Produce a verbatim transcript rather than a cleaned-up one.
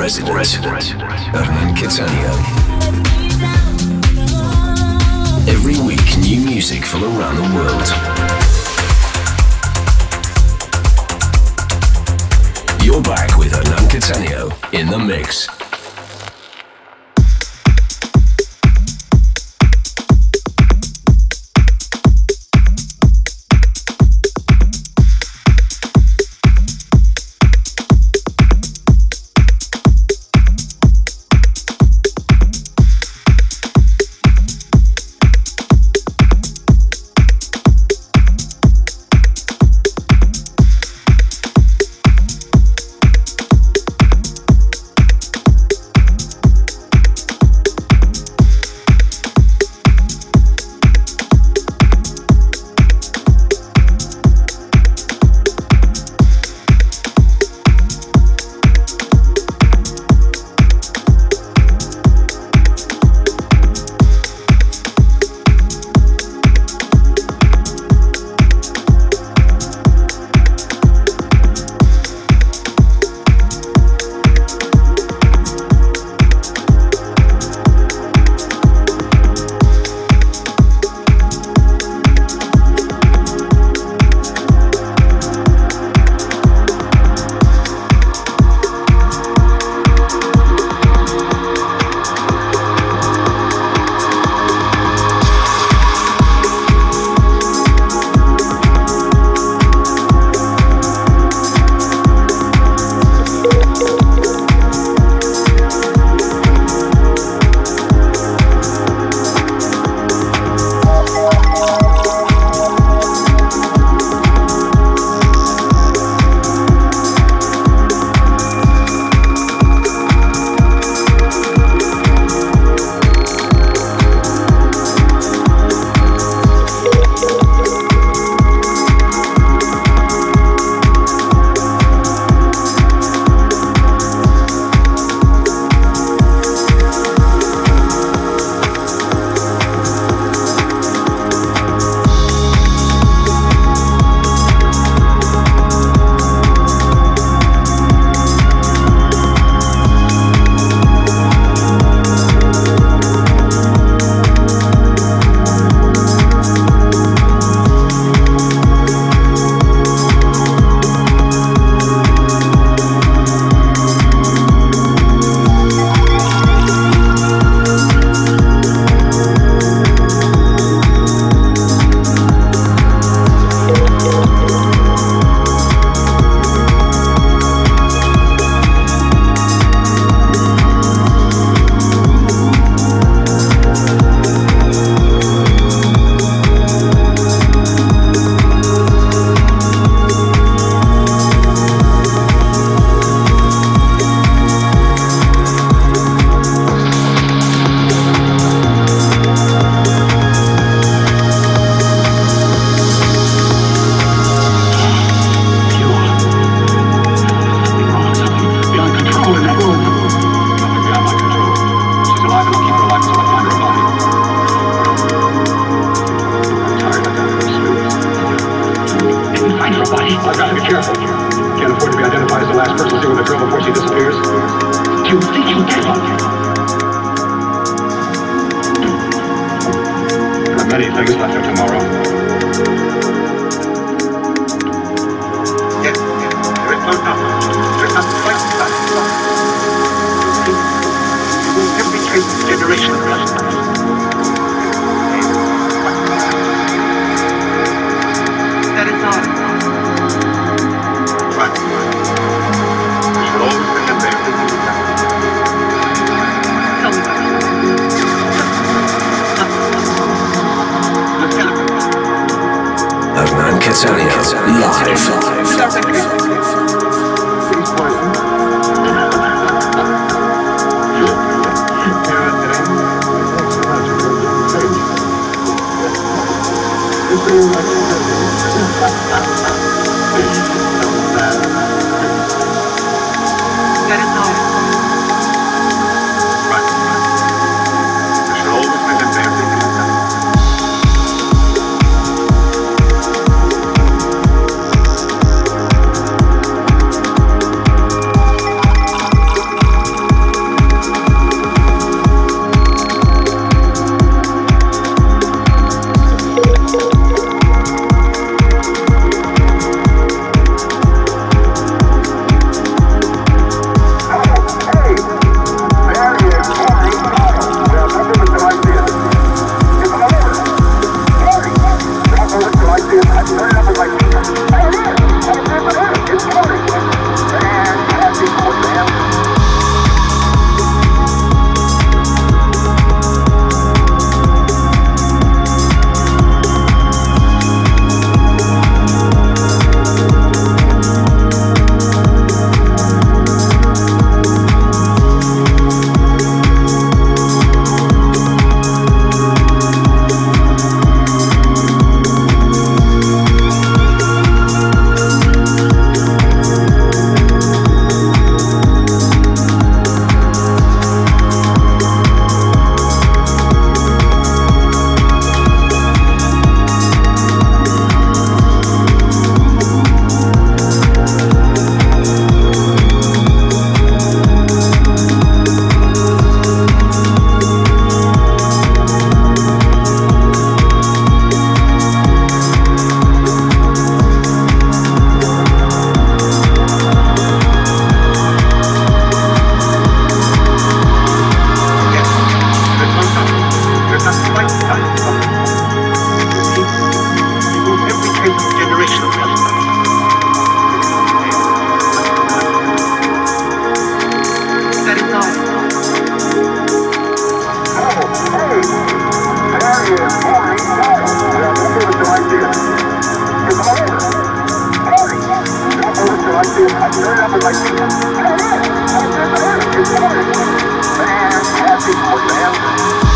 resident, resident. Hernan Cattaneo. Every week, new music from around the world. You're back with Hernan Cattaneo in the mix. Fantastic for them.